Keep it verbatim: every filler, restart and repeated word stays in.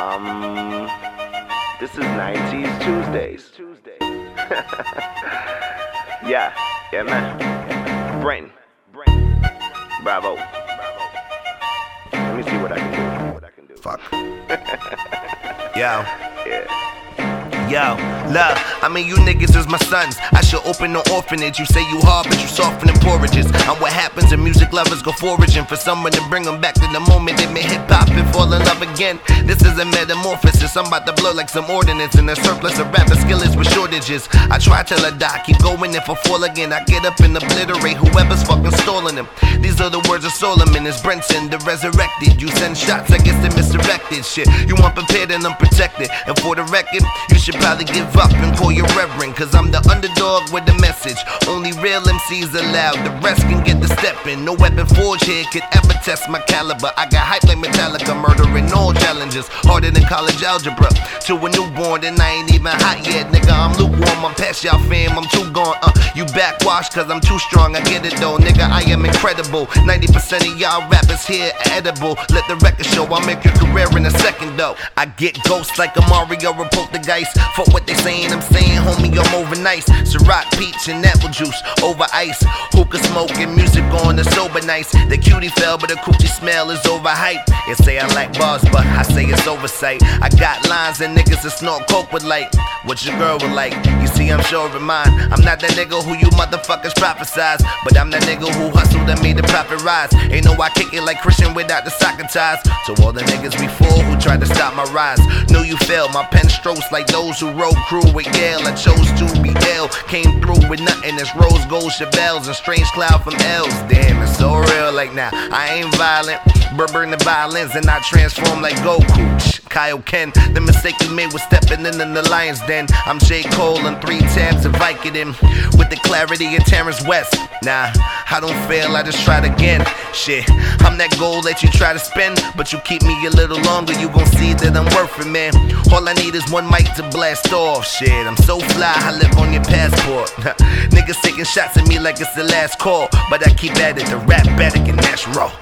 Um, this is nineties Tuesdays. Tuesdays. yeah, yeah, man. Brain. Brain. Bravo. Bravo. Let me see what I can do. What I can do. Fuck. yeah. Yeah. Yo, love, I mean you niggas is my sons. I should open an orphanage. You say you hard, but you softening porridges. And what happens when music lovers go foraging for someone to bring them back to the moment they made hip-hop and fall in love again? This is a metamorphosis. I'm about to blow like some ordinance, and a surplus of rapper skillets with shortages. I try till I die, keep going. If I fall again, I get up and obliterate whoever's fucking stolen them. These are the words of Solomon. It's Brenton the Resurrected. You send shots, I guess they misdirected. Shit, you unprepared and unprotected. And for the record, you should probably give up and call your reverend, cause I'm the underdog with the message. Only real M Cs allowed, the rest can get the step in. No weapon forged here could ever test my caliber. I got hype like Metallica, murdering all challenges, harder than college algebra. To a newborn, and I ain't even hot yet, nigga. I'm lukewarm, I'm past y'all fam, I'm too gone. Uh, you backwash cause I'm too strong, I get it though, nigga. I am incredible. ninety percent of y'all rappers here are edible. Let the record show, I'll make your career in a second though. I get ghosts like a Mario or Poltergeist. For what they saying, I'm saying, homie, I'm over nice. Ciroc, peach, and apple juice over ice. Hookah smoking, music on the sober nights. The cutie fell, but the coochie smell is overhyped. They say I like bars, but I say it's oversight. I got lines and niggas that snort coke with like what your girl would like. You see, I'm sure of mine. I'm not that nigga who you motherfuckers prophesize, but I'm that nigga who hustled and made the profit rise. Ain't no I kick it like Christian without the soccer ties. To all the niggas before who tried to stop my rise, know you failed. My pen strokes like those who rode crew with Gale. I chose to be Gale, came through with nothing. It's rose gold Chevelles and strange cloud from L's. Damn, it's so real like now. Nah, I ain't violent, burn the violins, and I transform like Goku. Kaioken, the mistake you made was stepping in in the lion's den. I'm J. Cole and three tabs of Vicodin with the clarity of Terrence West. Nah, I don't fail, I just tried again. Shit, I'm that gold that you try to spend, but you keep me a little longer, you gon' see that I'm worth it, man. All I need is one mic to blast off. Shit, I'm so fly, I live on your passport. Niggas taking shots at me like it's the last call, but I keep at it, the rap addict, and that's raw.